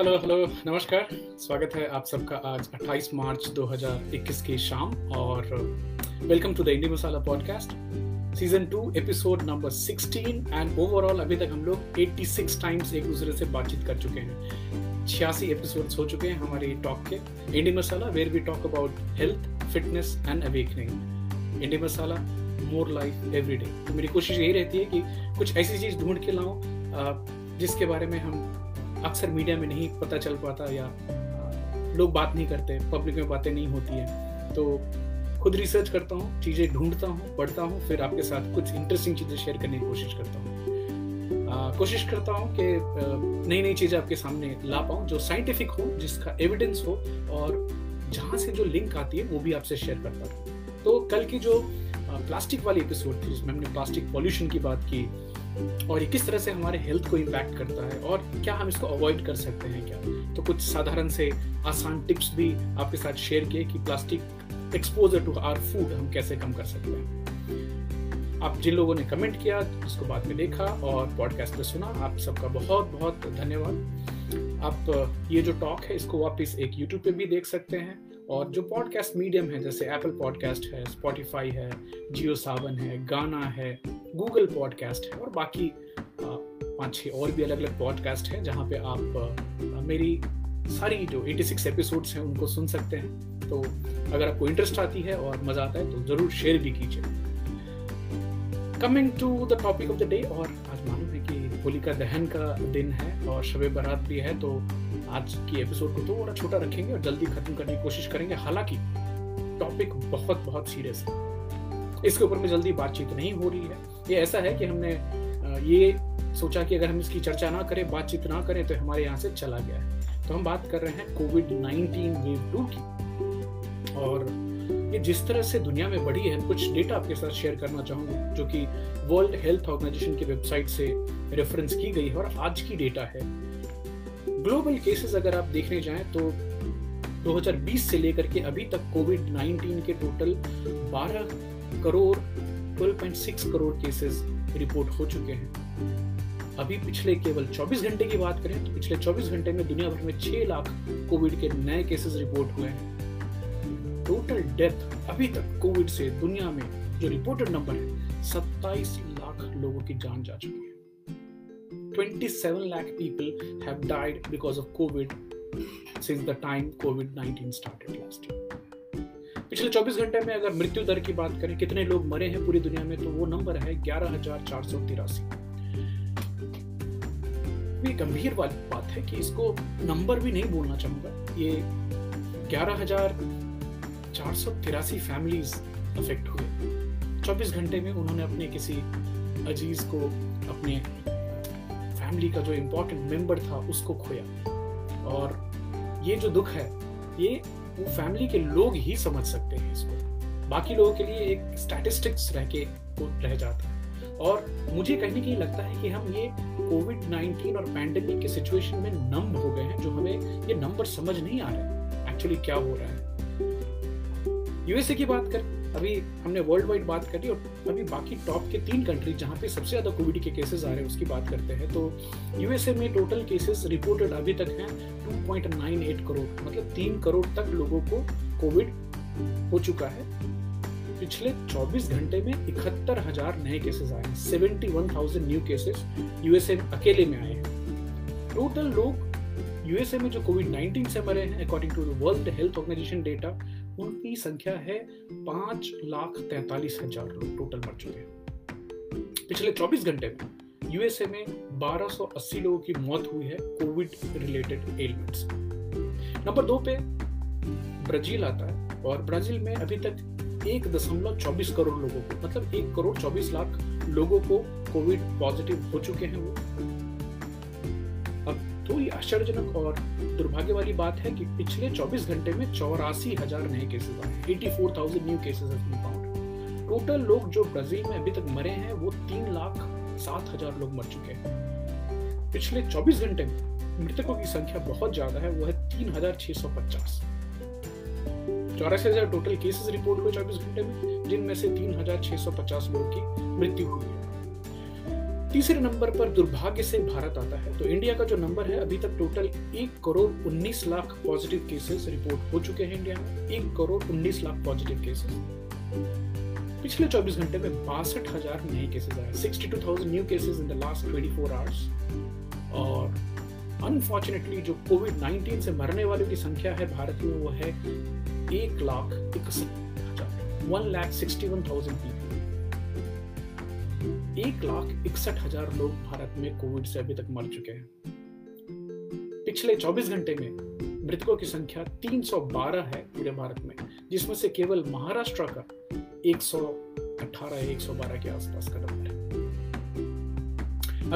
Hello नमस्कार, स्वागत है आप सबका आज 28 मार्च 2021 की शाम और welcome to the indie masala podcast season 2 episode number 16 and overall अभी तक हम लोग 86 टाइम्स एक दूसरे से बातचीत कर चुके हैं। 86 एपिसोड्स हो चुके हैं हमारे टॉक के। इंडी मसाला where we talk about health, fitness and awakening. Indie masala more life every day. तो मेरी कोशिश यही रहती है कि कुछ ऐसी चीज़ ढूंढ के लाऊं जिसके बारे में हम अक्सर मीडिया में नहीं पता चल पाता या लोग बात नहीं करते, पब्लिक में बातें नहीं होती हैं। तो खुद रिसर्च करता हूँ, चीज़ें ढूंढता हूँ, पढ़ता हूँ, फिर आपके साथ कुछ इंटरेस्टिंग चीज़ें शेयर करने की कोशिश करता हूँ। कोशिश करता हूँ कि नई नई चीज़ें आपके सामने ला पाऊँ जो साइंटिफिक हो, जिसका एविडेंस हो और जहाँ से जो लिंक आती है वो भी आपसे शेयर करता हूँ। तो कल की जो प्लास्टिक वाली एपिसोड थी जिसमें हमने प्लास्टिक पॉल्यूशन की बात की और ये किस तरह से हमारे हेल्थ को इम्पैक्ट करता है और क्या हम इसको अवॉइड कर सकते हैं क्या, तो कुछ साधारण से आसान टिप्स भी आपके साथ शेयर किए कि plastic exposure to our food हम कैसे कम कर सकते हैं। आप जिन लोगों ने कमेंट किया, उसको बाद में देखा और पॉडकास्ट पर सुना, आप सबका बहुत बहुत धन्यवाद। आप ये जो टॉक है इसको वापस एक यूट्यूब पर भी देख सकते हैं और जो पॉडकास्ट मीडियम है जैसे एप्पल पॉडकास्ट है, स्पॉटिफाई है, जियो सावन है, गाना है, गूगल पॉडकास्ट है और बाकी 5-6 और भी अलग अलग पॉडकास्ट हैं जहाँ पे आप मेरी सारी जो 86 एपिसोड्स हैं उनको सुन सकते हैं। तो अगर आपको इंटरेस्ट आती है और मज़ा आता है तो ज़रूर शेयर भी कीजिए। Coming to the topic of the day, और आज मालूम है कि होली का दहन का दिन है और शब बारात भी है, तो आज की एपिसोड को थोड़ा छोटा रखेंगे और जल्दी खत्म करने की कोशिश करेंगे। हालांकि टॉपिक बहुत बहुत सीरियस है, इसके ऊपर में जल्दी बातचीत नहीं हो रही है। ये ऐसा है कि हमने ये सोचा कि अगर हम इसकी चर्चा ना करें, बातचीत ना करें तो हमारे यहाँ से चला गया है। तो हम बात कर रहे हैं कोविड-19 वेव 2 की, और ये जिस तरह से दुनिया में बढ़ी है कुछ डेटा आपके साथ शेयर करना चाहूँगा जो कि वर्ल्ड हेल्थ ऑर्गेनाइजेशन की वेबसाइट से रेफरेंस की गई है और आज की डेटा है। ग्लोबल केसेस अगर आप देखने जाएं तो 2020 से लेकर के अभी तक कोविड-19 के टोटल 12.6 करोड़ केसेस रिपोर्ट हो चुके हैं। अभी पिछले केवल 24 घंटे की बात करें तो पिछले 24 घंटे में दुनिया भर में 6 लाख कोविड के नए केसेस रिपोर्ट हुए हैं। टोटल डेथ अभी तक कोविड से दुनिया में जो रिपोर्टेड नंबर है 27 लाख लोगों की जान जा चुकी है। 27 lakh people have died because of COVID since the time COVID-19 started last year. पिछले 24 घंटे में अगर मृत्यु दर की बात करें कितने लोग मरे हैं पूरी दुनिया में, तो वो नंबर है 11,483। ये गंभीर वाली बात है कि इसको नंबर भी नहीं बोलना चाहूँगा। ये 11,483 फैमिलीज अफेक्ट हुए 24 घंटे में। उन्होंने अपने किसी अजीज को, अपने फैमिली का जो इम्पोर्टेंट मेंबर था उसको खोया, और ये जो दुख है ये वो फैमिली के लोग ही समझ सकते हैं। इसको बाकी लोगों के लिए एक स्टैटिस्टिक्स रह जाता है। और मुझे कहीं ना कहीं लगता है कि हम ये कोविड-19 और पैंडेमिक के सिचुएशन में नंब हो गए हैं, जो हमें ये नंबर समझ नहीं आ रहे एक्चुअली क्या हो रहा है। यूएसए की बात करें, अभी हमने वर्ल्ड वाइड बात करी और अभी बाकी टॉप के 3 कंट्री जहाँ पे सबसे ज़्यादा कोविड के केसेस आ रहे हैं उसकी बात करते हैं। तो यूएसए में टोटल केसेस रिपोर्टेड अभी तक हैं 2.98 करोड़, मतलब 3 करोड़ तक लोगों को कोविड हो चुका है। पिछले 24 घंटे में 71,000 नए केसेस आए हैं, 71,000 न्यू केसेस यूएसए अकेले में आए हैं। टोटल लोग यूएसए में जो कोविड-19 से मरे हैं according to the world health organisation data, उनकी संख्या है 5,43,000 लोग टोटल मर चुके हैं। पिछले 24 घंटे में यूएसए में 1,280 लोगों की मौत हुई है कोविड रिलेटेड एलिमेंट्स। नंबर 2 पे ब्राजील आता है, और ब्राजील में अभी तक 1.24 करोड़ लोगों को, मतलब 1.24 करोड़ लोगों को कोविड पॉजिटिव हो चुके हैं वो। तो ये आश्चर्यजनक और दुर्भाग्य वाली बात है कि पिछले 24 घंटे में 84,000 नए केसेस आए, 84,000 new cases have been found. Total लोग जो ब्राजील में अभी तक मरे हैं वो 3,07,000 लोग मर चुके हैं। पिछले 24 घंटे में मृतकों की संख्या बहुत ज्यादा है, वो है 3,650। 84,000 टोटल केसेस रिपोर्ट हुए 24 घंटे में, जिनमें से 3,650 लोगों की मृत्यु हुई है। तीसरे नंबर पर दुर्भाग्य से भारत आता है। तो इंडिया का जो नंबर है, अभी तक total 1,19 crore positive cases report हो चुके हैं इंडिया में। 1,19 करोड़ पॉजिटिव केसेस। पिछले 24 घंटे में 62,000 नए केसेस आए, 62,000 new cases in the last 24 hours. और अनफॉर्चुनेटली जो कोविड-19 से मरने वालों की संख्या है भारत में, वो है 1,61,000 पीपल। 1,61,000 लोग भारत में कोविड से अभी तक मर चुके हैं। पिछले 24 घंटे में मृतकों की संख्या 312 है पूरे भारत में, जिसमें से केवल महाराष्ट्र का 118 112 के आसपास का नंबर है।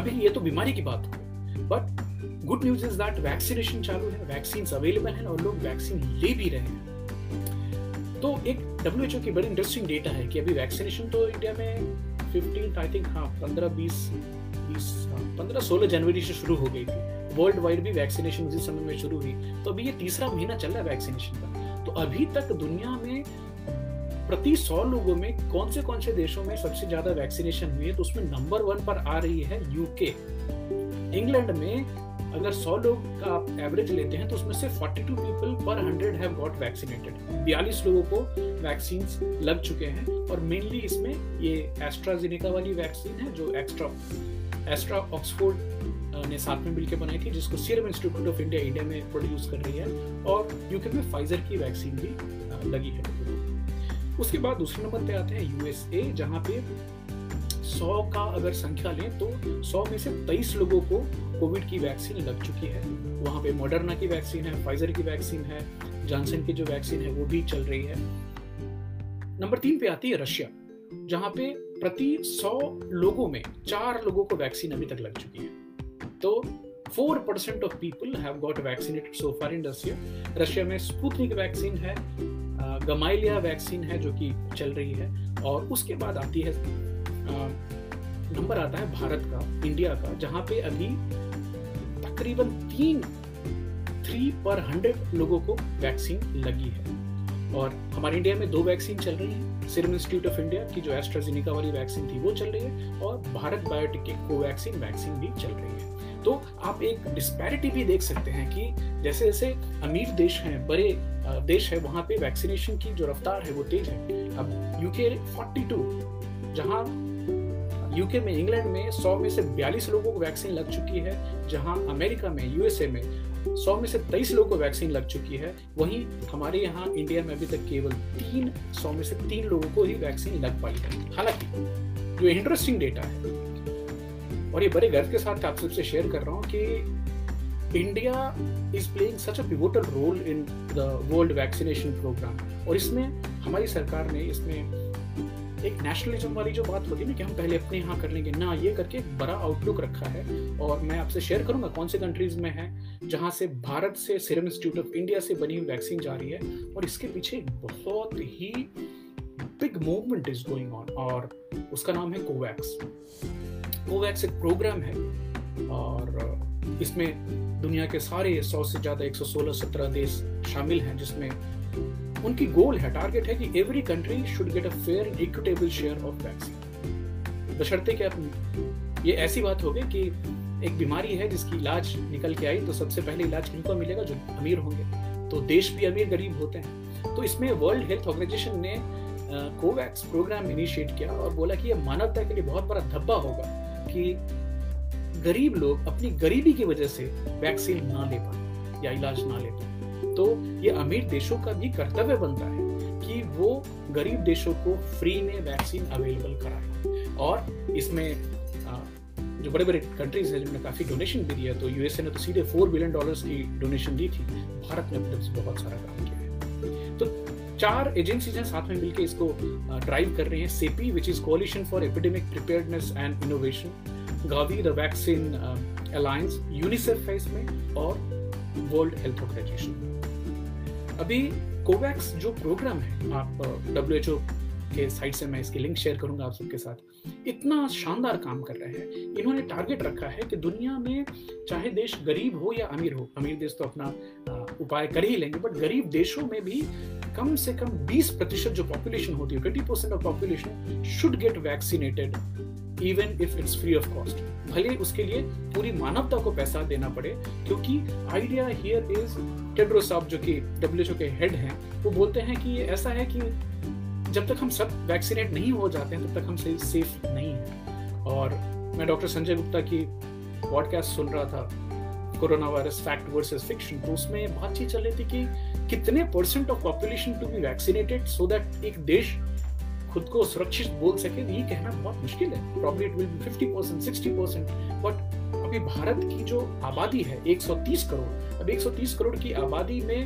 अभी ये तो बीमारी की बात है, but good news is that vaccination चालू है, वैक्सीन अवेलेबल है और लोग वैक्सीन ले भी रहे हैं। तो एक WHO की बड़ी इंटरेस्टिंग डेटा है कि अभी वैक्सीनेशन तो इंडिया में 15-16 जनवरी से शुरू हो गई थी, वर्ल्ड वाइड भी वैक्सीनेशन इसी समय में शुरू हुई। तो अभी ये तीसरा महीना चल रहा है वैक्सीनेशन का। तो अभी तक दुनिया में प्रति 100 लोगों में कौन से देशों में सबसे ज्यादा वैक्सीनेशन हुई है, तो उसमें नंबर 1 पर आ रही है यूके। इंग्लैंड में अगर 100 लोग का आप एवरेज लेते हैं तो उसमें से 42 पीपल पर 100 हैव गॉट वैक्सीनेटेड। 42 लोगों को वैक्सीन्स लग चुके हैं। और मेनली इसमें ये एस्ट्राजेनेका वाली वैक्सीन है जो एस्ट्रा ऑक्सफोर्ड ने साथ में मिलकर बनाई थी, जिसको सीरम इंस्टीट्यूट ऑफ इंडिया में प्रोड्यूस कर रही है। और यूके में फाइजर की वैक्सीन भी लगी है। उसके बाद दूसरे नंबर पे आते हैं USA, जहाँ पे 100 का अगर संख्या लें तो 100 में से 23 लोगों को कोविड की वैक्सीन लग चुकी है। वहाँ पे मॉडर्ना की वैक्सीन है, फाइजर की वैक्सीन है, जॉनसन की जो वैक्सीन है वो भी चल रही है। नंबर 3 पे आती है रशिया, जहाँ पे प्रति 100 लोगों में 4 लोगों को वैक्सीन अभी तक लग चुकी है। तो 4% of people have got vaccinated so far in Russia. Russia में स्पुतनिक वैक्सीन है, गमालिया वैक्सीन है जो कि चल रही है। और उसके बाद आती है नंबर आता है भारत का, इंडिया का, जहाँ पे अभी तकरीबन 3 पर 100 लोगों को वैक्सीन लगी है। और हमारे इंडिया में 2 वैक्सीन चल रही हैं। सीरम इंस्टीट्यूट ऑफ इंडिया की जो एस्ट्राजेनेका वाली वैक्सीन थी वो चल रही है, और भारत बायोटेक की कोवैक्सिन वैक्सीन भी चल रही है। तो आप एक डिस्पैरिटी भी देख सकते हैं कि जैसे जैसे अमीर देश हैं, बड़े देश है, वहाँ पे वैक्सीनेशन की जो रफ्तार है वो तेज है। अब यूके 42, जहाँ यूके में, इंग्लैंड में 100 में से 42 लोगों को वैक्सीन लग चुकी है। जहां अमेरिका में, USA में 100 में से 23 लोगों को वैक्सीन लग चुकी है। वहीं हमारे यहाँ इंडिया में अभी तक केवल 100 में से 3 लोगों को ही वैक्सीन लग पाई है। हालांकि जो इंटरेस्टिंग डेटा है, और ये बड़े गर्व के साथ आप सबसे शेयर कर रहा हूँ, कि India is playing such a pivotal role in the world vaccination programme. और इसमें हमारी सरकार ने इसमें एक नेशनलिज्म वाली जो बात होती है ना, कि हम पहले अपने यहाँ कर लेंगे ना, ये करके एक बड़ा आउटलुक रखा है। और मैं आपसे शेयर करूँगा कौन से कंट्रीज में है जहाँ से भारत से, सीरम इंस्टीट्यूट ऑफ इंडिया से बनी हुई वैक्सीन जा रही है। और इसके पीछे बहुत ही big movement is going on, और उसका नाम है कोवैक्स। कोवैक्स एक प्रोग्राम है, और इसमें दुनिया के सारे 100 से ज़्यादा 117 देश शामिल हैं, जिसमें उनकी गोल है, टारगेट है कि every country should get a fair and equitable share of vaccine. बशर्ते कि आप, ये ऐसी बात हो गई कि एक बीमारी है जिसकी इलाज निकल के आई, तो सबसे पहले इलाज किनको मिलेगा? जो अमीर होंगे। तो देश भी अमीर गरीब होते हैं। तो इसमें वर्ल्ड हेल्थ ऑर्गेनाइजेशन ने कोवैक्स प्रोग्राम इनिशिएट किया और बोला कि यह मानवता के लिए बहुत बड़ा धब्बा होगा कि गरीब लोग अपनी गरीबी की वजह से वैक्सीन ना ले पाए या इलाज ना ले पाए। तो ये अमीर देशों का भी कर्तव्य बनता है कि वो गरीब देशों को फ्री में वैक्सीन अवेलेबल कराए। और इसमें जो बड़े बड़े कंट्रीज हैं जिनमें काफ़ी डोनेशन भी दिया, तो USA ने तो सीधे $4 बिलियन की डोनेशन दी थी। भारत ने अपने बहुत सारा काम किया है। तो 4 एजेंसीज हैं साथ में मिलकर इसको ड्राइव कर रही हैं। CEPI, which is collision for epidemic preparedness and innovation, Gavi, the vaccine alliance, UNICEF है इसमें, और वर्ल्ड हेल्थ ऑर्गेनाइजेशन। अभी कोवैक्स जो प्रोग्राम है, आप WHO के साइट से मैं इसकी लिंक शेयर करूंगा आप सबके साथ, इतना शानदार काम कर रहे हैं। इन्होंने टारगेट रखा है कि दुनिया में चाहे देश गरीब हो या अमीर हो, अमीर देश तो अपना उपाय कर ही लेंगे, बट गरीब देशों में भी कम से कम 20% जो पॉपुलेशन होती है, 20% of population should get vaccinated even if it's free of cost. भले उसके लिए पूरी मानवता को पैसा देना पड़े, क्योंकि आइडिया हियर इज टेड्रोस साहब जो कि WHO के हेड हैं, वो बोलते हैं कि ये ऐसा है कि जब तक हम सब वैक्सीनेट नहीं हो जाते हैं तब तक हम सेफ नहीं हैं। और मैं डॉक्टर संजय गुप्ता की पॉडकास्ट सुन रहा था कोरोनावायरस फैक्ट वर्सेस फिक्शन, तो उसमें बातचीत चल रही थी कि कितने percent of population to be vaccinated so that एक देश खुद को सुरक्षित बोल सके, ये कहना बहुत मुश्किल है। Probably it will be 50%, 60%, but अभी भारत की जो आबादी है 130 करोड़, अब 130 करोड़ की आबादी में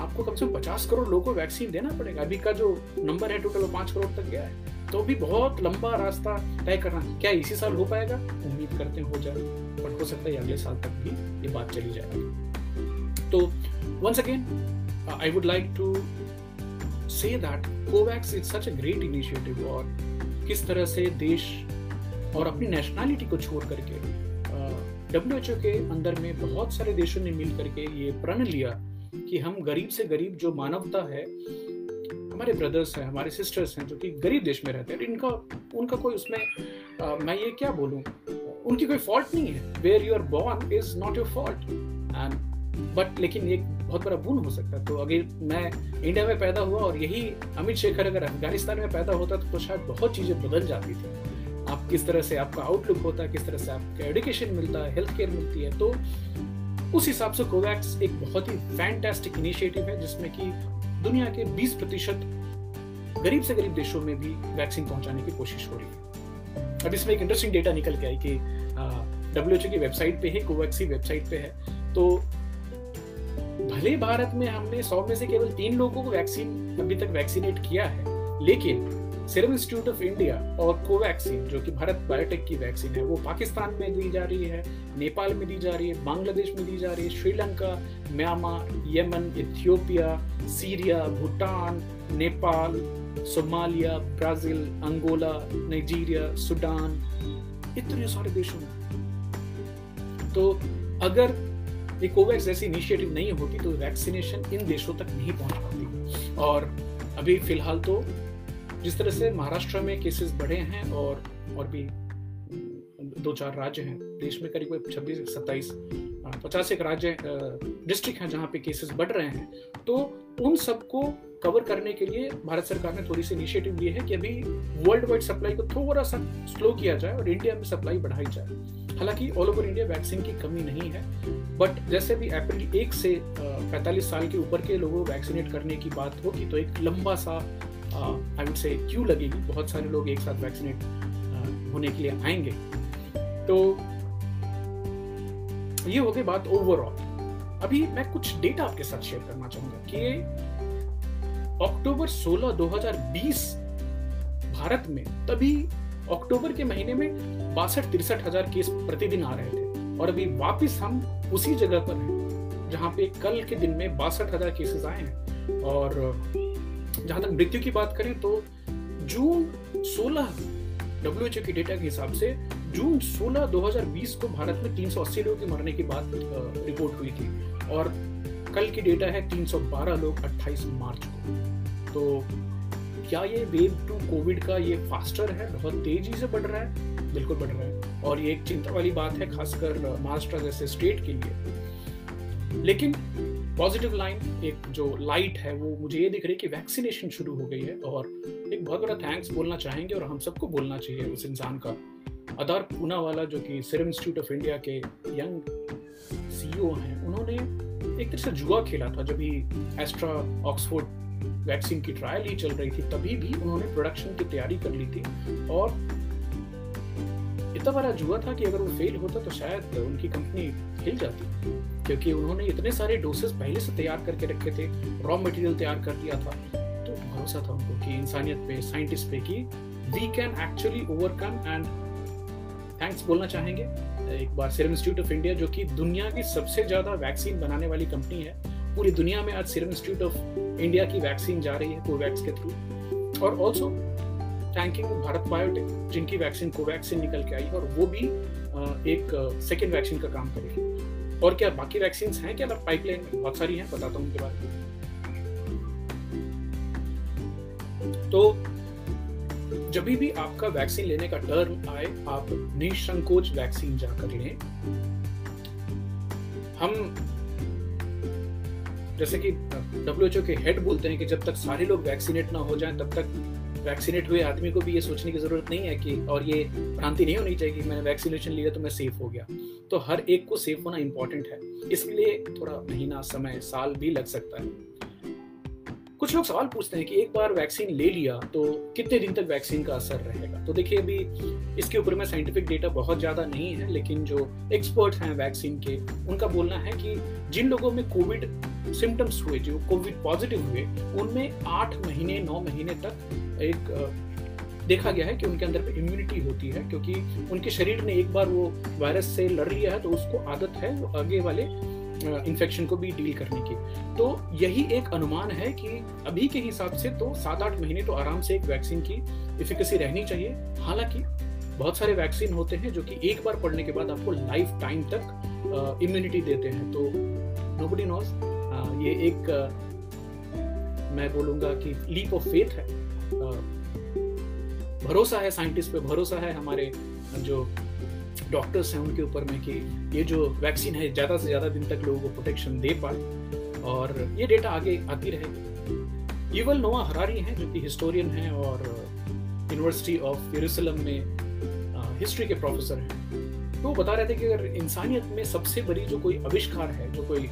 आपको कम से कम 50 करोड़ लोगों को वैक्सीन देना पड़ेगा। अभी का जो नंबर है टोटल 5 करोड़ तक गया है, तो भी बहुत लंबा रास्ता तय करना। क्या इसी साल हो पाएगा? उम्मीद करते हो जाए, बट हो सकता है अगले साल तक भी ये बात चली जाएगी। तो once again I would like to say that Covax is such a great initiative, और किस तरह से देश और अपनी नेशनैलिटी को छोड़ करके WHO के अंदर में बहुत सारे देशों ने मिल करके ये प्रण लिया कि हम गरीब से गरीब जो मानवता है, हमारे ब्रदर्स हैं, हमारे सिस्टर्स हैं जो कि गरीब देश में रहते हैं, इनका उनका कोई उसमें मैं ये क्या बोलूँ, उनकी कोई फॉल्ट नहीं है। Where you are born is not your fault and but लेकिन एक बहुत बड़ा भूल हो सकता है। तो अगर मैं इंडिया में पैदा हुआ और यही अमित शेखर अगर अफगानिस्तान में पैदा होता तो शायद बहुत चीज़ें बदल जाती थी। आप किस तरह से आपका आउटलुक होता है, किस तरह से आपका एडुकेशन मिलता है, हेल्थ केयर मिलती है, तो उस हिसाब से कोवैक्स एक बहुत ही फैंटास्टिक इनिशिएटिव है जिसमें कि दुनिया के 20% गरीब से गरीब देशों में भी वैक्सीन पहुँचाने की कोशिश हो रही है। अब इसमें एक इंटरेस्टिंग डेटा निकल के आई कि WHO की वेबसाइट पर है, कोवैक्स की वेबसाइट पर है, तो भले भारत में हमने 100 में से केवल 3 लोगों को वैक्सीन अभी तक वैक्सीनेट किया है, लेकिन सीरम इंस्टीट्यूट ऑफ इंडिया और कोवैक्सीन जो कि भारत बायोटेक की वैक्सीन है वो पाकिस्तान में दी जा रही है, नेपाल में दी जा रही है, बांग्लादेश में दी जा रही है, Sri Lanka, Myanmar, Yemen, Ethiopia, Syria, Bhutan, Nepal, Somalia, Brazil, Angola, Nigeria, Sudan, इतने सारे देशों में। तो अगर ये कोवैक्स जैसी इनिशिएटिव नहीं होती तो वैक्सीनेशन इन देशों तक नहीं पहुंच पाती। और अभी फिलहाल तो जिस तरह से महाराष्ट्र में केसेस बढ़े हैं और भी 2-4 राज्य हैं देश में, करीब 26-27-50 राज्य डिस्ट्रिक्ट हैं जहां पे केसेस बढ़ रहे हैं, तो उन सबको कवर करने के लिए भारत सरकार ने थोड़ी सी इनिशिएटिव ली है कि अभी वर्ल्ड वाइड सप्लाई को थोड़ा सा स्लो किया जाए और इंडिया में सप्लाई बढ़ाई जाए। हालांकि ऑल ओवर इंडिया वैक्सीन की कमी नहीं है, बट जैसे भी अप्रैल 1 से 45 साल के ऊपर के लोगों को वैक्सीनेट करने की बात होगी तो एक लंबा सा आई वुड से क्यू लगेगी, बहुत सारे लोग एक साथ वैक्सीनेट होने के लिए आएंगे। तो ये हो गई बात ओवरऑल। अभी मैं कुछ डेटा आपके साथ शेयर करना चाहूँगा कि अक्टूबर 16 2020 भारत में तभी अक्टूबर के महीने में 62-63 हजार केस प्रतिदिन आ रहे थे, और अभी वापस हम उसी जगह पर हैं जहाँ पे कल के दिन में 62,000 केसेस आए हैं। और जहाँ तक मृत्यु की बात करें तो जून 16, WHO के डेटा के हिसाब से जून 16 2020 को भारत में 380 लोगों के मरने की बात रिपोर्ट हुई थी, और कल की डेटा है 312 लोग 28 मार्च को। तो क्या ये वेव 2 कोविड का ये फास्टर है, बहुत तेजी से बढ़ रहा है? बिल्कुल बढ़ रहा है, और ये एक चिंता वाली बात है खासकर महाराष्ट्र जैसे स्टेट के लिए। लेकिन पॉजिटिव लाइन एक जो लाइट है वो मुझे ये दिख रही है कि वैक्सीनेशन शुरू हो गई है, और एक बहुत बड़ा थैंक्स बोलना चाहेंगे और हम सबको बोलना चाहिए उस इंसान का, अदार पूना वाला जो कि सीरम इंस्टीट्यूट ऑफ इंडिया के यंग CEO हैं। उन्होंने एक तरह से जुआ खेला था, जब ही एस्ट्रा ऑक्सफोर्ड वैक्सीन की ट्रायल ही चल रही थी तभी भी उन्होंने प्रोडक्शन की तैयारी कर ली थी, और इतना बड़ा जुआ था कि अगर वो फेल होता तो शायद उनकी कंपनी हिल जाती, क्योंकि उन्होंने इतने सारे डोसेस पहले से तैयार करके रखे थे, रॉ मटेरियल तैयार कर दिया था। तो भरोसा था उनको कि इंसानियत पे, साइंटिस्ट पे, कि we can actually overcome. And thanks बोलना चाहेंगे एक बार सीरम इंस्टीट्यूट ऑफ इंडिया जो कि दुनिया की सबसे ज़्यादा वैक्सीन बनाने वाली कंपनी है। पूरी दुनिया में आज सीरम इंस्टीट्यूट ऑफ इंडिया की वैक्सीन जा रही है कोवैक्स के थ्रू। और ऑल्सो थैंकिंग भारत बायोटेक जिनकी वैक्सीन कोवैक्सिन निकल के आई, और वो भी एक सेकेंड वैक्सीन का काम करेगी। और क्या बाकी वैक्सीन हैं क्या पाइपलाइन में? बहुत सारी हैं, बताता हूँ उनके बारे में। तो जब भी आपका वैक्सीन लेने का टर्म आए, आप निसंकोच वैक्सीन जाकर लें। हम जैसे कि WHO के हेड बोलते हैं कि जब तक सारे लोग वैक्सीनेट ना हो जाएं, तब तक वैक्सीनेट हुए आदमी को भी ये सोचने की ज़रूरत नहीं है कि, और ये भ्रांति नहीं होनी चाहिए कि मैंने वैक्सीनेशन लिया तो मैं सेफ हो गया। तो हर एक को सेफ होना इम्पॉर्टेंट है, इसलिए थोड़ा महीना, समय, साल भी लग सकता है। कुछ लोग सवाल पूछते हैं कि एक बार वैक्सीन ले लिया तो कितने दिन तक वैक्सीन का असर रहेगा। तो देखिए, अभी इसके ऊपर में साइंटिफिक डेटा बहुत ज़्यादा नहीं है, लेकिन जो एक्सपर्ट्स हैं वैक्सीन के, उनका बोलना है कि जिन लोगों में कोविड सिम्टम्स हुए, जो कोविड पॉजिटिव हुए, उनमें 8 महीने 9 महीने तक एक देखा गया है कि उनके अंदर पर इम्यूनिटी होती है, क्योंकि उनके शरीर ने एक बार वो वायरस से लड़ लिया है तो उसको आदत है आगे वाले इन्फेक्शन को भी डील करने की। तो यही एक अनुमान है कि अभी के हिसाब से तो 7-8 महीने तो आराम से एक वैक्सीन की एफिकेसी रहनी चाहिए। हालांकि बहुत सारे वैक्सीन होते हैं जो कि एक बार पड़ने के बाद आपको लाइफ टाइम तक इम्यूनिटी देते हैं, तो नोबडी नोज। ये एक मैं बोलूँगा कि लीप ऑफ फेथ है। भरोसा है साइंटिस्ट पे, भरोसा है हमारे जो डॉक्टर्स हैं उनके ऊपर में कि ये जो वैक्सीन है ज़्यादा से ज़्यादा दिन तक लोगों को प्रोटेक्शन दे पाए, और ये डेटा आगे आती रहेगी। यूवल नोआ हरारी हैं जो कि हिस्टोरियन हैं और यूनिवर्सिटी ऑफ यरूशलेम में हिस्ट्री के प्रोफेसर हैं, तो बता रहे थे कि अगर इंसानियत में सबसे बड़ी जो कोई आविष्कार है, जो कोई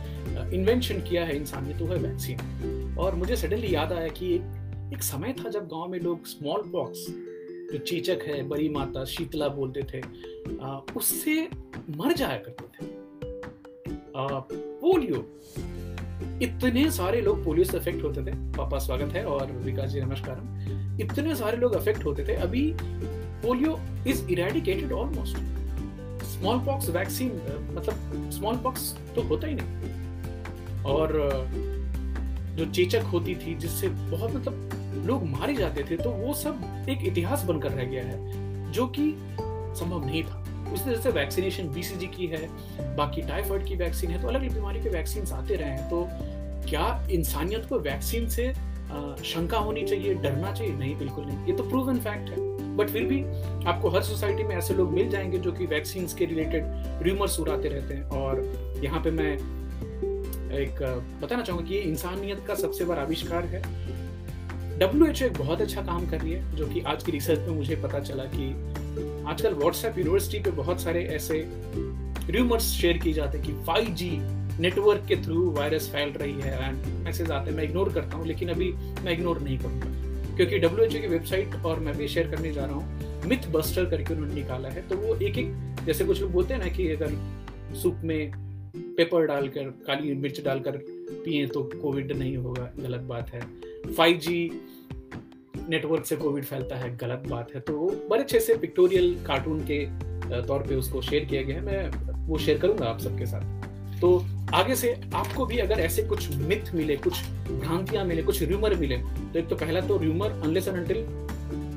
इन्वेंशन किया है इंसानियत, वो है वैक्सीन। और मुझे सडनली याद आया कि एक समय था जब गाँव में लोग स्मॉल पॉक्स, जो चेचक है, बड़ी माता, शीतला बोलते थे, उससे मर जाया करते थे। पोलियो, इतने सारे लोग पोलियो से अफेक्ट होते थे। पापा स्वागत है, और विकास जी नमस्कारम। इतने सारे लोग अफेक्ट होते थे। अभी polio is eradicated almost. Small pox vaccine, मतलब स्मॉल पॉक्स तो होता ही नहीं, और जो चेचक होती थी जिससे बहुत मतलब लोग मारे जाते थे, तो वो सब एक इतिहास बनकर रह गया है जो कि संभव नहीं था। उस तरह से वैक्सीनेशन BCG की है, बाकी टाइफाइड की वैक्सीन है, तो अलग अलग बीमारी के वैक्सीन आते रहे हैं। तो क्या इंसानियत को वैक्सीन से शंका होनी चाहिए, डरना चाहिए? नहीं, बिल्कुल नहीं। ये तो प्रूवन फैक्ट है। बट फिर भी आपको हर सोसाइटी में ऐसे लोग मिल जाएंगे जो कि वैक्सीन के रिलेटेड रूमर्स उड़ाते रहते हैं। और यहाँ पे मैं एक बताना चाहूँगा कि ये इंसानियत का सबसे बड़ा आविष्कार है। WHO एक बहुत अच्छा काम कर रही है, जो कि आज की रिसर्च में मुझे पता चला कि आजकल व्हाट्सएप यूनिवर्सिटी पे बहुत सारे ऐसे रूमर्स शेयर किए जाते हैं कि 5G नेटवर्क के थ्रू वायरस फैल रही है, एंड मैसेज आते हैं। मैं इग्नोर करता हूँ, लेकिन अभी मैं इग्नोर नहीं करूँगा, क्योंकि WHO की वेबसाइट और मैं भी शेयर करने जा रहा हूँ, मिथ बस्टर करके उन्होंने निकाला है। तो वो एक एक, जैसे कुछ लोग बोलते हैं ना कि अगर सूप में पेपर डालकर, काली मिर्च डालकर पिए तो कोविड नहीं होगा, गलत बात है। 5G नेटवर्क से कोविड फैलता है, गलत बात है। तो बड़े अच्छे से पिक्टोरियल कार्टून के तौर पे उसको शेयर किया गया है, मैं वो शेयर करूंगा आप सबके साथ। तो आगे से आपको भी अगर ऐसे कुछ मिथ मिले, कुछ भ्रांतियां मिले, कुछ रूमर मिले, तो एक तो पहला तो rumour unless and until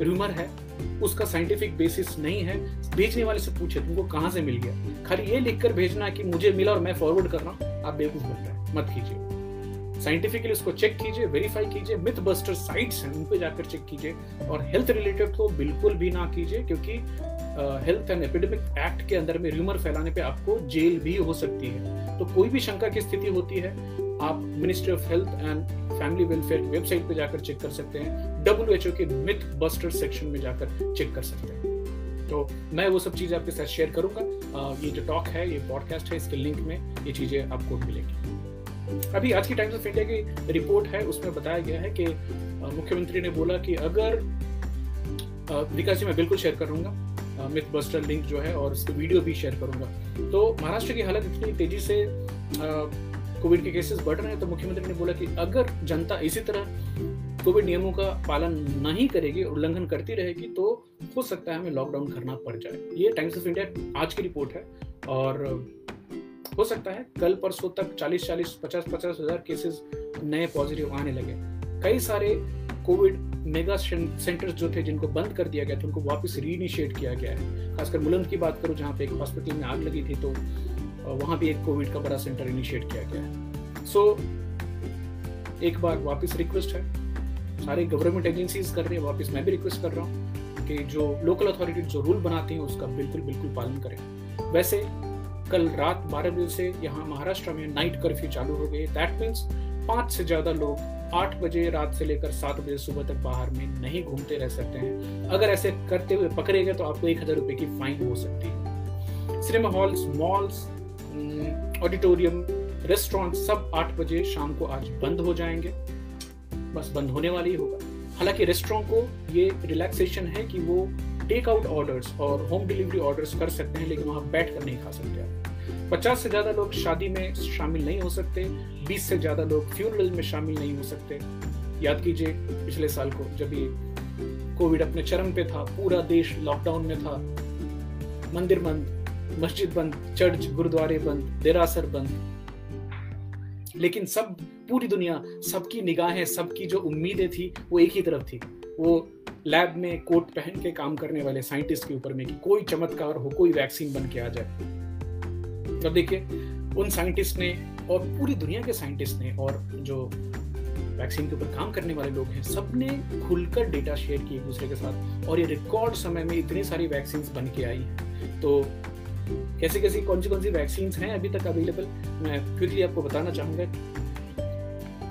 rumour है, उसका साइंटिफिक बेसिस नहीं है। भेजने वाले से पूछे तुमको कहाँ से मिल गया, खाली ये लिखकर भेजना कि मुझे मिला और मैं फॉरवर्ड कर रहा हूँ, आप बेवकूफ बन रहे हैं, मत कीजिए। साइंटिफिकली उसको चेक कीजिए, वेरीफाई कीजिए। मिथ बस्टर साइट्स हैं, उन पे जाकर चेक कीजिए, और हेल्थ रिलेटेड तो बिल्कुल भी ना कीजिए, क्योंकि हेल्थ एंड एपिडेमिक एक्ट के अंदर में रूमर फैलाने पे आपको जेल भी हो सकती है। तो कोई भी शंका की स्थिति होती है, आप ministry of health and family welfare की वेबसाइट पे जाकर चेक कर सकते हैं, WHO के मिथ बस्टर सेक्शन में जाकर चेक कर सकते हैं। तो मैं वो सब चीज़ें आपके साथ शेयर करूंगा। ये जो टॉक है, ये पॉडकास्ट है, इसके लिंक में ये चीज़ें आपको मिलेगी। अभी आज की टाइम्स ऑफ इंडिया की रिपोर्ट है, उसमें बताया गया है कि मुख्यमंत्री ने बोला कि अगर विकास जी, मैं बिल्कुल शेयर करूंगा मिथ बस्टर लिंक जो है, और उसकी वीडियो भी शेयर करूंगा। तो महाराष्ट्र की हालत इतनी तेजी से कोविड के केसेस बढ़ रहे हैं, तो मुख्यमंत्री ने बोला कि अगर जनता इसी तरह कोविड नियमों का पालन नहीं करेगी, उल्लंघन करती रहेगी, तो हो सकता है हमें लॉकडाउन करना पड़ जाए। ये टाइम्स ऑफ इंडिया आज की रिपोर्ट है, और हो सकता है कल परसों तक 40-50 हज़ार केसेस नए पॉजिटिव आने लगे। कई सारे कोविड मेगा सेंटर्स जो थे, जिनको बंद कर दिया गया था, उनको वापस रीइनिशिएट किया गया है। खासकर मुलंद की बात करूँ, जहाँ पे एक हॉस्पिटल में आग लगी थी, तो वहाँ भी एक कोविड का बड़ा सेंटर इनिशिएट किया गया है। सो एक बार वापस रिक्वेस्ट है, सारे गवर्नमेंट एजेंसीज कर रही है, वापस मैं भी रिक्वेस्ट कर रहा हूँ के जो लोकल अथॉरिटीज जो रूल बनाती हैं उसका बिल्कुल बिल्कुल पालन करें। वैसे कल रात 12 बजे से यहाँ महाराष्ट्र में नाइट कर्फ्यू चालू हो गए। दैट मीन्स 5 से ज़्यादा लोग 8 बजे रात से लेकर 7 बजे सुबह तक बाहर में नहीं घूमते रह सकते हैं। अगर ऐसे करते हुए पकड़े गए तो आपको 1,000 रुपये की फाइन हो सकती है। Cinema halls, malls, auditorium, restaurant सब 8 बजे शाम को आज बंद हो जाएंगे। बस बंद होने वाली ही होगा। हालांकि रेस्टोरेंट को ये रिलैक्सेशन है कि वो टेकआउट ऑर्डर्स और होम डिलीवरी ऑर्डर्स कर सकते हैं, लेकिन वहाँ बैठ कर नहीं खा सकते आप। 50 से ज़्यादा लोग शादी में शामिल नहीं हो सकते। 20 से ज़्यादा लोग फ्यूनरल में शामिल नहीं हो सकते। याद कीजिए पिछले साल को जब ये कोविड अपने चरम पे था, पूरा देश लॉकडाउन में था, मंदिर बंद, मस्जिद बंद, चर्च गुरुद्वारे बंद, देरासर बंद, लेकिन सब पूरी दुनिया, सबकी निगाहें, सबकी जो उम्मीदें थी वो एक ही तरफ थी, वो लैब में कोट पहन के काम करने वाले साइंटिस्ट के ऊपर में कि कोई चमत्कार हो, कोई वैक्सीन बन के आ जाए। तो देखिए उन साइंटिस्ट ने और पूरी दुनिया के साइंटिस्ट ने और जो वैक्सीन के ऊपर काम करने वाले लोग हैं, सबने खुलकर डेटा शेयर किए एक दूसरे के साथ, और ये रिकॉर्ड समय में इतनी सारी वैक्सीन बन के आई हैं। तो कैसे कैसे कौन सी वैक्सीन हैं अभी तक अवेलेबल, मैं क्विकली आपको बताना चाहूँगा।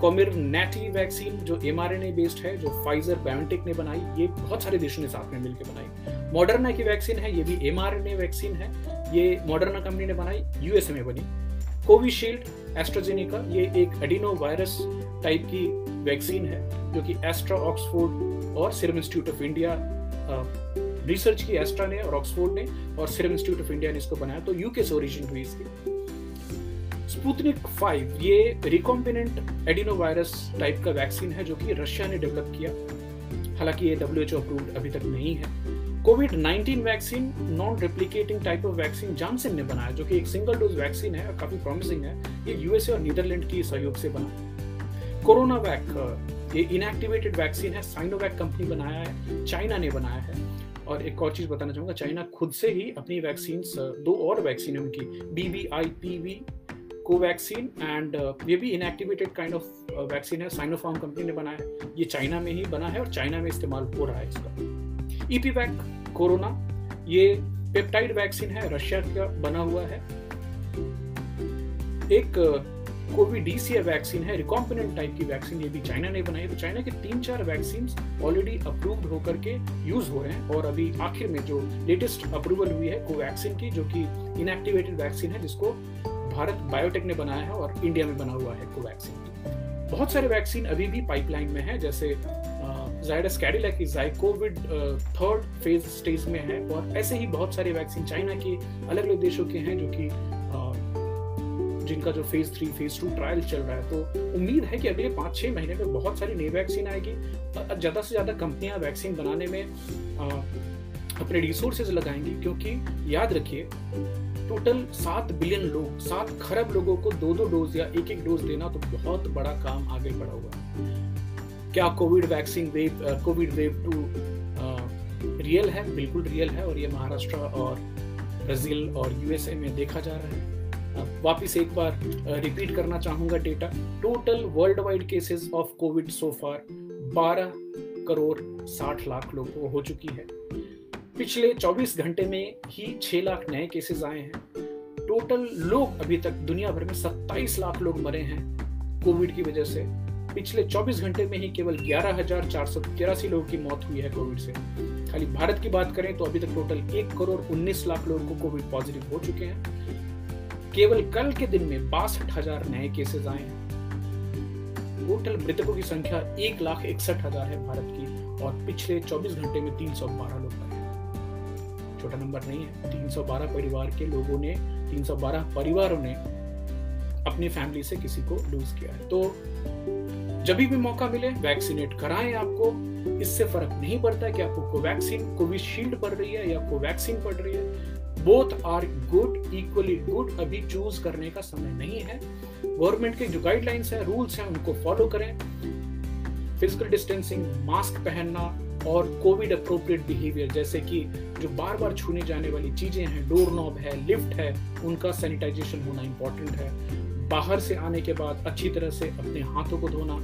कोमिरनैटी वैक्सीन जो mRNA बेस्ड है, जो फाइजर बायोटेक ने बनाई, ये बहुत सारे देशों ने साथ में मिलकर बनाई। मॉडर्ना की वैक्सीन है, ये भी mRNA वैक्सीन है, ये मॉडर्ना कंपनी ने बनाई, यूएसए में बनी। कोविशील्ड एस्ट्राजेनेका, ये एक एडिनो वायरस टाइप की वैक्सीन है जो कि एस्ट्रा, ऑक्सफोर्ड और serum institute of India research की, एस्ट्रा ने और ऑक्सफोर्ड ने और सीरम इंस्टीट्यूट ऑफ इंडिया ने इसको बनाया, तो यूके से ओरिजिन हुई इसकी। स्पुतनिक 5, ये रिकॉम्बिनेंट एडिनोवायरस टाइप का वैक्सीन है जो कि रशिया ने डेवलप किया, हालांकि ये WHO अप्रूव्ड अभी तक नहीं है। कोविड-19 vaccine non replicating type of vaccine Johnson ने बनाया, जो कि एक सिंगल डोज वैक्सीन है और काफी प्रॉमिसिंग है। ये यूएसए और नीदरलैंड की सहयोग से बना। कोरोना वैक, ये इनएक्टिवेटेड वैक्सीन है, साइनोवैक कंपनी बनाया है, चाइना ने बनाया है। और एक और चीज बताना चाहूंगा, चाइना खुद से ही अपनी वैक्सीन, 2 और वैक्सीन है उनकी, BVI, PV कोवैक्सीन एंड ये भी इनएक्टिवेटेड काइंड ऑफ वैक्सीन है, साइनोफार्म कंपनी ने बनाया है, ये चाइना में ही बना है और चाइना में इस्तेमाल हो रहा है इसका। EPVAC कोरोना, ये पेप्टाइड वैक्सीन है, रशिया का बना हुआ है। एक कोविडीसीए वैक्सीन है, रिकॉम्बिनेंट टाइप की वैक्सीन, ये भी चाइना ने बनाई। तो चाइना के 3-4 वैक्सीन ऑलरेडी अप्रूव्ड होकर के यूज हो रहे हैं, और अभी आखिर में जो लेटेस्ट अप्रूवल हुई है कोवैक्सीन की, जो कि इनएक्टिवेटेड वैक्सीन है, जिसको भारत बायोटेक ने बनाया है और इंडिया में बना हुआ है कोवैक्सीन। बहुत सारे वैक्सीन अभी भी पाइपलाइन में है, जैसे जायडस कैडिला की जाइकोविड 3rd phase में है, और ऐसे ही बहुत सारे वैक्सीन चाइना के अलग अलग देशों के हैं जो कि जिनका जो phase 3, phase 2 ट्रायल चल रहा है। तो उम्मीद है कि अगले 5-6 महीने में बहुत सारी नई वैक्सीन आएगी। ज़्यादा से ज़्यादा कंपनियाँ वैक्सीन बनाने में अपने रिसोर्सेज लगाएंगी, क्योंकि याद रखिए टोटल 7 बिलियन लोग, 7 खरब लोगों को 2-2 डोज या 1-1 डोज देना तो बहुत बड़ा काम आगे बढ़ा हुआ है। क्या Covid vaccine wave, Covid wave 2 real है? बिल्कुल रियल है, और ये महाराष्ट्र और ब्राज़ील और यूएसए में देखा जा रहा है। वापिस एक बार रिपीट करना चाहूँगा data, total world wide cases of Covid so far 12,60,00,000 लोगों को हो चुकी है। पिछले 24 घंटे में ही 6 लाख नए केसेस आए हैं। टोटल लोग अभी तक दुनिया भर में 27 लाख लोग मरे हैं कोविड की वजह से। पिछले 24 घंटे में ही केवल 11,483 लोगों की मौत हुई है कोविड से। खाली भारत की बात करें तो अभी तक टोटल 1,19,00,000 लोगों को कोविड पॉजिटिव हो चुके हैं। केवल कल के दिन में 62,000 नए केसेस आए हैं। टोटल मृतकों की संख्या 1,61,000 है भारत की, और पिछले 24 घंटे में 312 लोग मरे। छोटा नंबर नहीं है, 312 परिवार के लोगों ने, 312 परिवारों ने अपनी फैमिली से किसी को लूज किया है। तो जब भी मौका मिले वैक्सीनेट कराएं। आपको इससे फर्क नहीं पड़ता कि आपको कोवैक्सीन, कोविशील्ड पड़ रही है या कोवैक्सीन पड़ रही है, both are good, equally good. अभी चूज करने का समय नहीं है। गवर्नमेंट के जो गाइडलाइंस है, रूल्स हैं, उनको फॉलो करें। फिजिकल डिस्टेंसिंग, मास्क पहनना और कोविड अप्रोप्रिएट बिहेवियर, जैसे कि जो बार बार छूने जाने वाली चीज़ें हैं, डोर नॉब है, लिफ्ट है, उनका सैनिटाइजेशन होना इम्पॉर्टेंट है। बाहर से आने के बाद अच्छी तरह से अपने हाथों को धोना,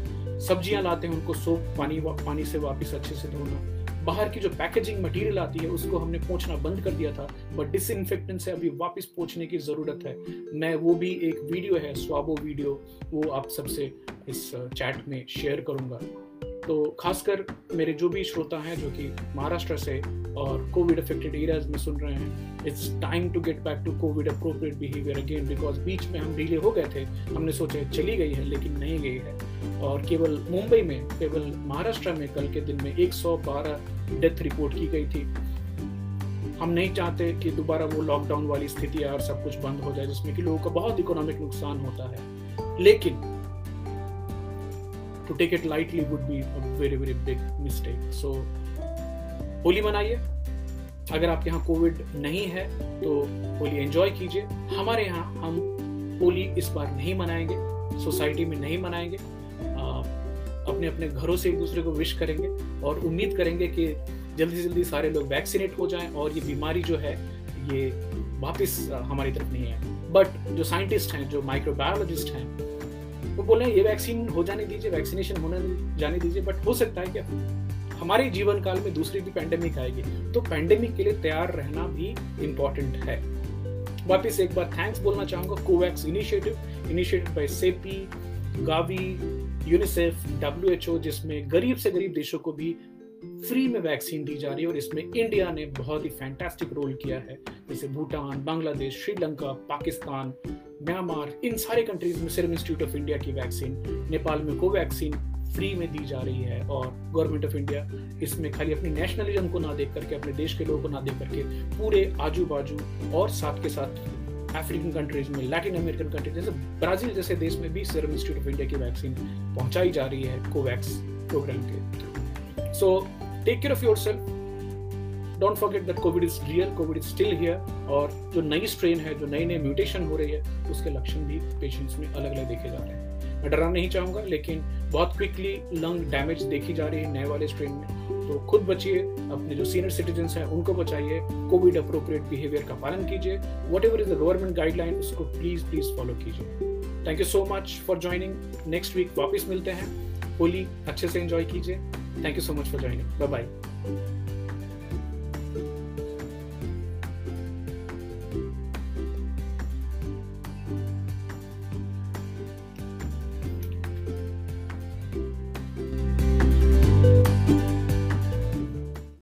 सब्जियां लाते हैं उनको सोप पानी से वापस अच्छे से धोना, बाहर की जो पैकेजिंग मटेरियल आती है उसको हमने पहुंचना बंद कर दिया था, बट डिसइंफेक्टेंट से अभी वापस पहुंचने की ज़रूरत है। मैं वो भी एक वीडियो है स्वाबो वीडियो, वो आप सबसे इस चैट में शेयर करूंगा। तो खासकर मेरे जो भी श्रोता हैं जो कि महाराष्ट्र से और कोविड अफेक्टेड एरियाज में सुन रहे हैं, it's time to get back to Covid appropriate behaviour again, because बीच में हम डिले हो गए थे, हमने सोचा चली गई है लेकिन नहीं गई है। और केवल मुंबई में, केवल महाराष्ट्र में कल के दिन में 112 डेथ रिपोर्ट की गई थी। हम नहीं चाहते कि दोबारा वो लॉकडाउन वाली स्थिति और सब कुछ बंद हो जाए जिसमें कि लोगों का बहुत इकोनॉमिक नुकसान होता है, लेकिन to take it lightly would be a very very big mistake. So Holi मनाइए, अगर आपके यहाँ कोविड नहीं है तो होली एंजॉय कीजिए। हमारे यहाँ हम होली इस बार नहीं मनाएंगे, सोसाइटी में नहीं मनाएंगे, अपने अपने घरों से एक दूसरे को विश करेंगे और उम्मीद करेंगे कि जल्दी से जल्दी सारे लोग वैक्सीनेट हो जाएं और ये बीमारी जो है ये वापस हमारी तरफ नहीं आए। बट जो साइंटिस्ट हैं, जो माइक्रोबायोलॉजिस्ट हैं, वो बोले ये वैक्सीन हो जाने दीजिए, वैक्सीनेशन होने जाने दीजिए, बट हो सकता है कि हमारे जीवन काल में दूसरी भी पैंडेमिक आएगी, तो पैंडेमिक के लिए तैयार रहना भी इम्पोर्टेंट है। वापस एक बार थैंक्स बोलना चाहूँगा Covax initiative, initiated by CEPI, Gavi, UNICEF, WHO, जिसमें गरीब से गरीब देशों को भी फ्री में वैक्सीन दी जा रही है। और इसमें इंडिया ने बहुत ही फैंटास्टिक रोल किया है, जैसे भूटान, बांग्लादेश, श्रीलंका, पाकिस्तान, म्यांमार, इन सारे कंट्रीज में सीरम इंस्टीट्यूट ऑफ इंडिया की वैक्सीन, नेपाल में कोवैक्सीन फ्री में दी जा रही है। और गवर्नमेंट ऑफ इंडिया इसमें खाली अपनी नेशनलिज्म को ना देख करके, अपने देश के लोगों को ना देख करके, पूरे आजू बाजू और साथ के साथ अफ्रीकन कंट्रीज में, लैटिन अमेरिकन कंट्रीज जैसे ब्राज़ील जैसे देश में भी सीरम इंस्टीट्यूट ऑफ इंडिया की वैक्सीन पहुँचाई जा रही है कोवैक्स प्रोग्राम के। So take care of yourself. Don't forget that COVID is real, COVID is still here. और जो नई स्ट्रेन है, जो नए नए म्यूटेशन हो रही है, उसके लक्षण भी पेशेंट्स में अलग अलग देखे जा रहे हैं। मैं डराना नहीं चाहूँगा लेकिन बहुत क्विकली लंग डैमेज देखी जा रही है नए वाले स्ट्रेन में। तो खुद बचिए, अपने जो सीनियर सिटीजन्स हैं उनको बचाइए, कोविड अप्रोप्रिएट बिहेवियर का पालन कीजिए, whatever is the government guideline उसको प्लीज़ प्लीज़ फॉलो कीजिए। Thank you so much for joining. Next week वापस मिलते हैं। होली अच्छे से एंजॉय कीजिए। Thank you so much for joining. Bye-bye.